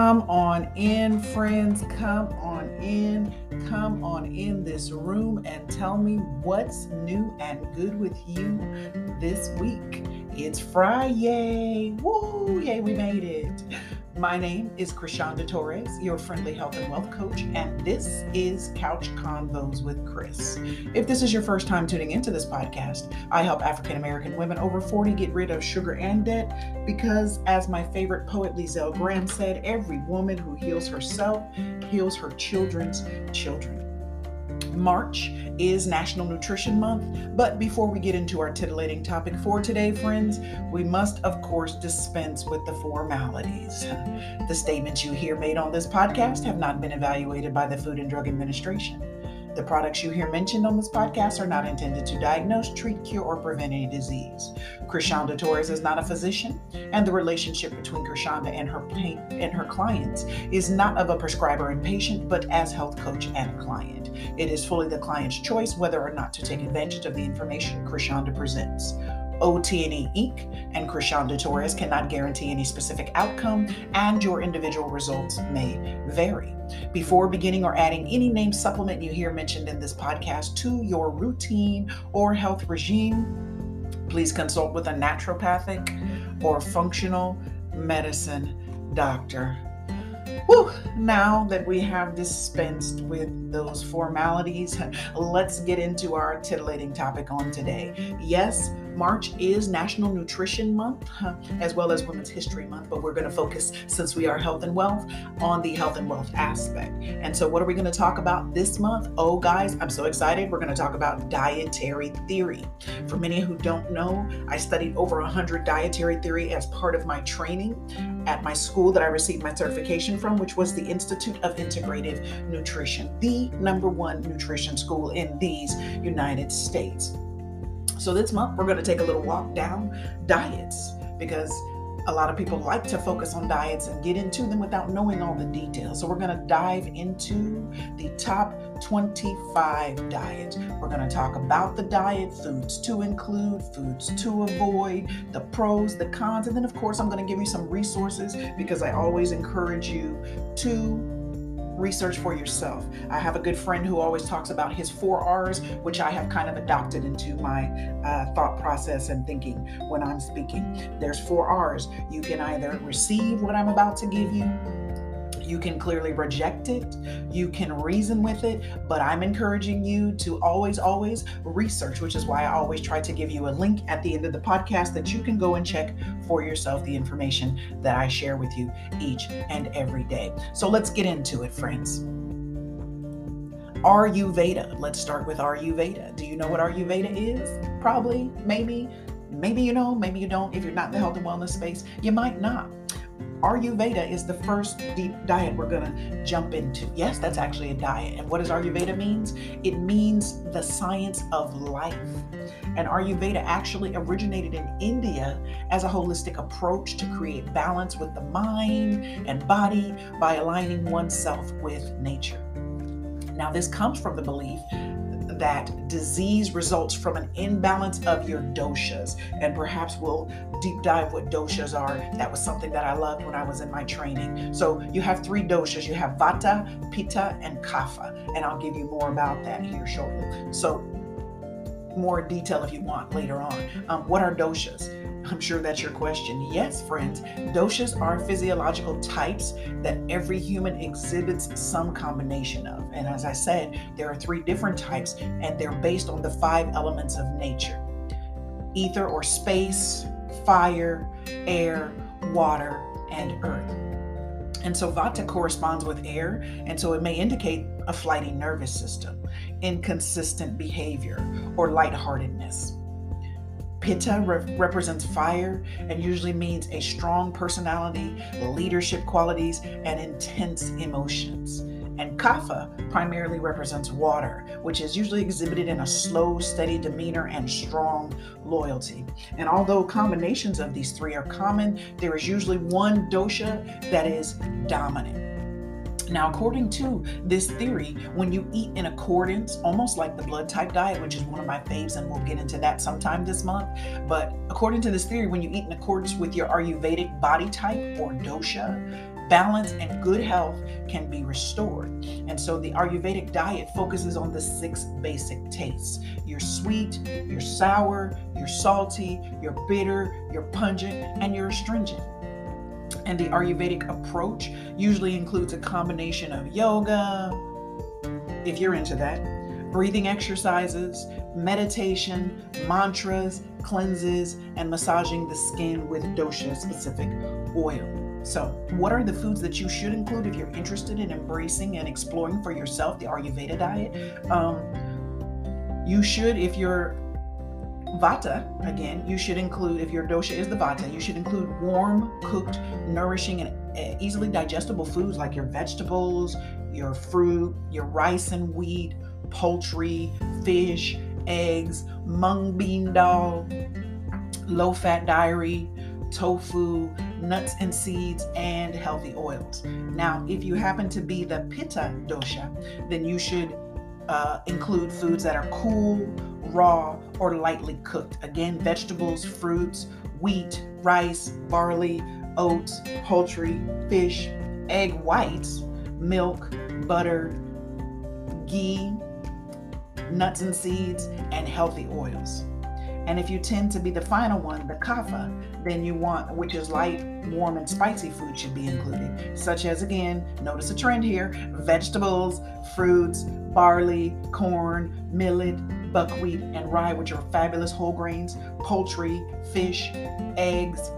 Come on in, friends. Come on in. Come on in this room and tell me what's new and good with you this week. It's Friday. Woo! Yay, we made it. My name is Kryshonda Torres, your friendly health and wealth coach, and this is Couch Convos with Chris. If this is your first time tuning into this podcast, I help African-American women over 40 get rid of sugar and debt because, as my favorite poet Lizelle Graham said, every woman who heals herself heals her children's children. March is National Nutrition Month, but before we get into our titillating topic for today, friends, we must, of course, dispense with the formalities. The statements you hear made on this podcast have not been evaluated by the Food and Drug Administration. The products you hear mentioned on this podcast are not intended to diagnose, treat, cure, or prevent any disease. Kryshonda Torres is not a physician, and the relationship between Kryshonda and her clients is not of a prescriber and patient, but as health coach and client. It is fully the client's choice whether or not to take advantage of the information Kryshonda presents. OTNE Inc. and Kryshonda Torres cannot guarantee any specific outcome, and your individual results may vary. Before beginning or adding any name supplement you hear mentioned in this podcast to your routine or health regime, please consult with a naturopathic or functional medicine doctor. Whew. Now that we have dispensed with those formalities, let's get into our titillating topic on today. Yes, March is National Nutrition Month, as well as Women's History Month, but we're going to focus, since we are health and wealth, on the health and wealth aspect. And so what are we going to talk about this month? Oh, guys, I'm so excited. We're going to talk about dietary theory. For many who don't know, I studied over 100 dietary theory as part of my training at my school that I received my certification from, which was the Institute of Integrative Nutrition, the number one nutrition school in these United States. So this month, we're going to take a little walk down diets, because a lot of people like to focus on diets and get into them without knowing all the details. So we're going to dive into the top 25 diets. We're going to talk about the diet, foods to include, foods to avoid, the pros, the cons, and then, of course, I'm going to give you some resources, because I always encourage you to research for yourself. I have a good friend who always talks about his 4 R's, which I have kind of adopted into my thought process and thinking when I'm speaking. There's 4 R's. You can either receive what I'm about to give you, you can clearly reject it, you can reason with it, but I'm encouraging you to always, always research, which is why I always try to give you a link at the end of the podcast that you can go and check for yourself the information that I share with you each and every day. So let's get into it, friends. Ayurveda. Let's start with Ayurveda. Do you know what Ayurveda is? Probably, maybe you know, maybe you don't. If you're not in the health and wellness space, you might not. Ayurveda is the first deep diet we're going to jump into. Yes, that's actually a diet. And what does Ayurveda means? It means the science of life. And Ayurveda actually originated in India as a holistic approach to create balance with the mind and body by aligning oneself with nature. Now, this comes from the belief that disease results from an imbalance of your doshas. And perhaps we'll deep dive what doshas are. That was something that I loved when I was in my training. So you have 3 doshas. You have Vata, Pitta, and Kapha. And I'll give you more about that here shortly. So more detail if you want later on. What are doshas? I'm sure that's your question. Yes, friends, doshas are physiological types that every human exhibits some combination of. And as I said, there are 3 different types, and they're based on the 5 elements of nature: ether or space, fire, air, water, and earth. And so Vata corresponds with air, and so it may indicate a flighty nervous system, inconsistent behavior, or lightheartedness. Pitta represents fire and usually means a strong personality, leadership qualities, and intense emotions. And Kapha primarily represents water, which is usually exhibited in a slow, steady demeanor and strong loyalty. And although combinations of these 3 are common, there is usually one dosha that is dominant. Now, according to this theory, when you eat in accordance, almost like the blood type diet, which is one of my faves, and we'll get into that sometime this month, but according to this theory, when you eat in accordance with your Ayurvedic body type or dosha, balance and good health can be restored. And so the Ayurvedic diet focuses on the 6 basic tastes: your sweet, your sour, your salty, your bitter, your pungent, and your astringent. And the Ayurvedic approach usually includes a combination of yoga, if you're into that, breathing exercises, meditation, mantras, cleanses, and massaging the skin with dosha-specific oil. So what are the foods that you should include if you're interested in embracing and exploring for yourself the Ayurveda diet? You should, if you're Vata, again, you should include, if your dosha is the Vata, you should include warm, cooked, nourishing, and easily digestible foods like your vegetables, your fruit, your rice and wheat, poultry, fish, eggs, mung bean dal, low-fat dairy, tofu, nuts and seeds, and healthy oils. Now, if you happen to be the Pitta dosha, then you should include foods that are cool, raw, or lightly cooked. Again, vegetables, fruits, wheat, rice, barley, oats, poultry, fish, egg whites, milk, butter, ghee, nuts and seeds, and healthy oils. And if you tend to be the final one, the Kapha, then you want, which is light, warm, and spicy food should be included, such as, again, notice a trend here, vegetables, fruits, barley, corn, millet, buckwheat, and rye, which are fabulous whole grains, poultry, fish, eggs,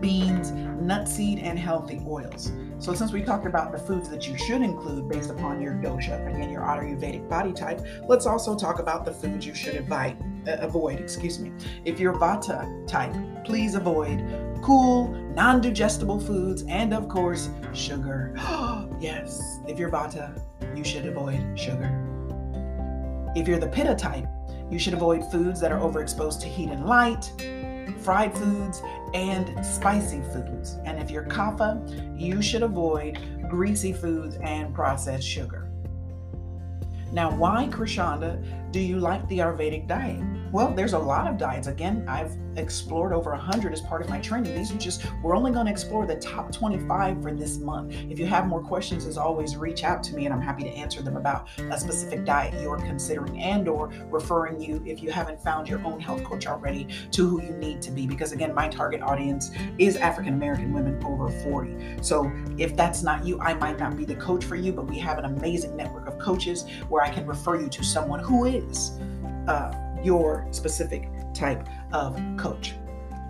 beans, nut seed, and healthy oils. So since we talked about the foods that you should include based upon your dosha, again, your Ayurvedic body type, let's also talk about the foods you should avoid. If you're Vata type, please avoid cool, non-digestible foods and, of course, sugar. Yes, if you're Vata, you should avoid sugar. If you're the Pitta type, you should avoid foods that are overexposed to heat and light, fried foods, and spicy foods. And if you're Kapha, you should avoid greasy foods and processed sugar. Now, why, Kryshonda, do you like the Ayurvedic diet? Well, there's a lot of diets. Again, I've explored over 100 as part of my training. We're only going to explore the top 25 for this month. If you have more questions, as always, reach out to me and I'm happy to answer them about a specific diet you're considering and or referring you, if you haven't found your own health coach already, to who you need to be. Because again, my target audience is African-American women over 40. So if that's not you, I might not be the coach for you, but we have an amazing network of coaches where I can refer you to someone who is your specific type of coach.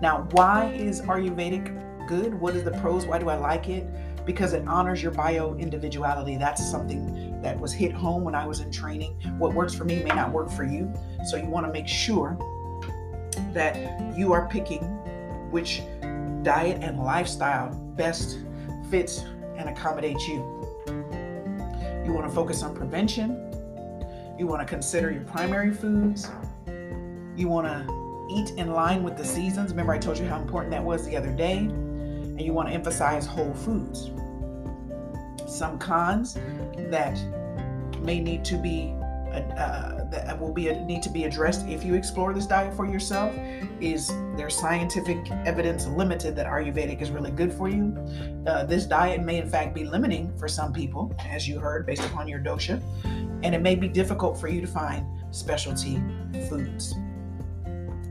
Now, why is Ayurvedic good? What is the pros? Why do I like it? Because it honors your bio-individuality. That's something that was hit home when I was in training. What works for me may not work for you. So you want to make sure that you are picking which diet and lifestyle best fits and accommodates you. You want to focus on prevention. You want to consider your primary foods. You want to eat in line with the seasons. Remember, I told you how important that was the other day. And you want to emphasize whole foods. Some cons that may need to be addressed if you explore this diet for yourself is there's scientific evidence limited that Ayurvedic is really good for you. This diet may in fact be limiting for some people, as you heard, based upon your dosha, and it may be difficult for you to find specialty foods.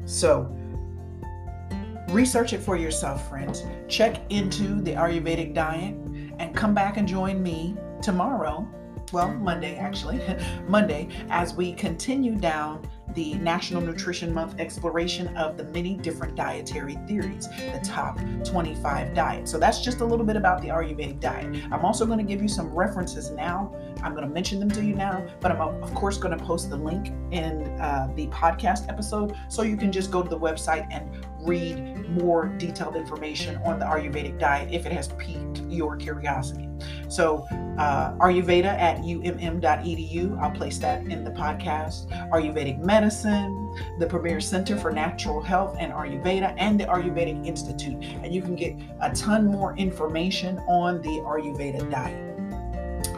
So research it for yourself, friends. Check into the Ayurvedic diet and come back and join me tomorrow. Well, Monday, as we continue down the National Nutrition Month exploration of the many different dietary theories, the top 25 diets. So that's just a little bit about the Ayurvedic diet. I'm also going to give you some references now. I'm going to mention them to you now, but I'm of course going to post the link in the podcast episode, so you can just go to the website and read more detailed information on the Ayurvedic diet if it has piqued your curiosity. So Ayurveda at umm.edu, I'll place that in the podcast. Ayurvedic medicine, the premier center for natural health and Ayurveda, and the Ayurvedic Institute. And you can get a ton more information on the Ayurveda diet.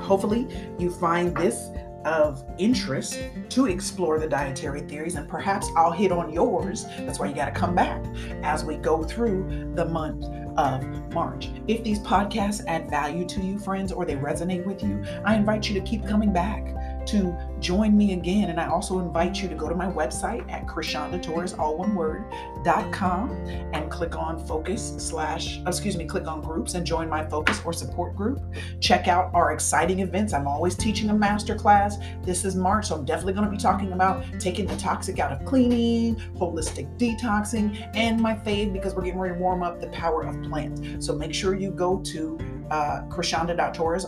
Hopefully you find this of interest to explore the dietary theories, and perhaps I'll hit on yours. That's why you got to come back as we go through the month of March. If these podcasts add value to you, friends, or they resonate with you, I invite you to keep coming back to join me again. And I also invite you to go to my website at KryshondaTorres.com and click on click on groups and join my focus or support group. Check out our exciting events. I'm always teaching a masterclass. This is March, so I'm definitely going to be talking about taking the toxic out of cleaning, holistic detoxing, and my fave, because we're getting ready to warm up, the power of plants. So make sure you go to Kryshonda.Torres,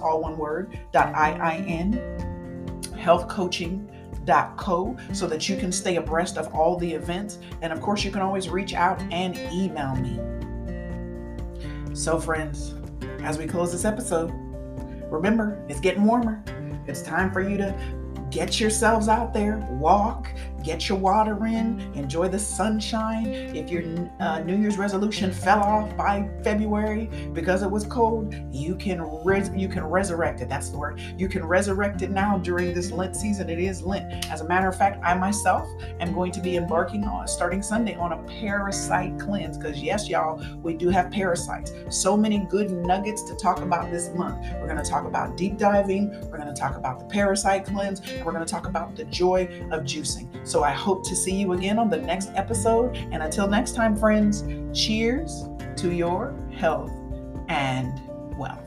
healthcoaching.co, so that you can stay abreast of all the events. And of course, you can always reach out and email me. So friends, as we close this episode, remember, it's getting warmer. It's time for you to get yourselves out there, walk, get your water in, enjoy the sunshine. If your New Year's resolution fell off by February because it was cold, you can resurrect it. That's the word. You can resurrect it now during this Lent season. It is Lent. As a matter of fact, I myself am going to be embarking on, starting Sunday, on a parasite cleanse, because yes, y'all, we do have parasites. So many good nuggets to talk about this month. We're going to talk about deep diving. We're going to talk about the parasite cleanse. And we're going to talk about the joy of juicing. So I hope to see you again on the next episode. And until next time, friends, cheers to your health and wealth.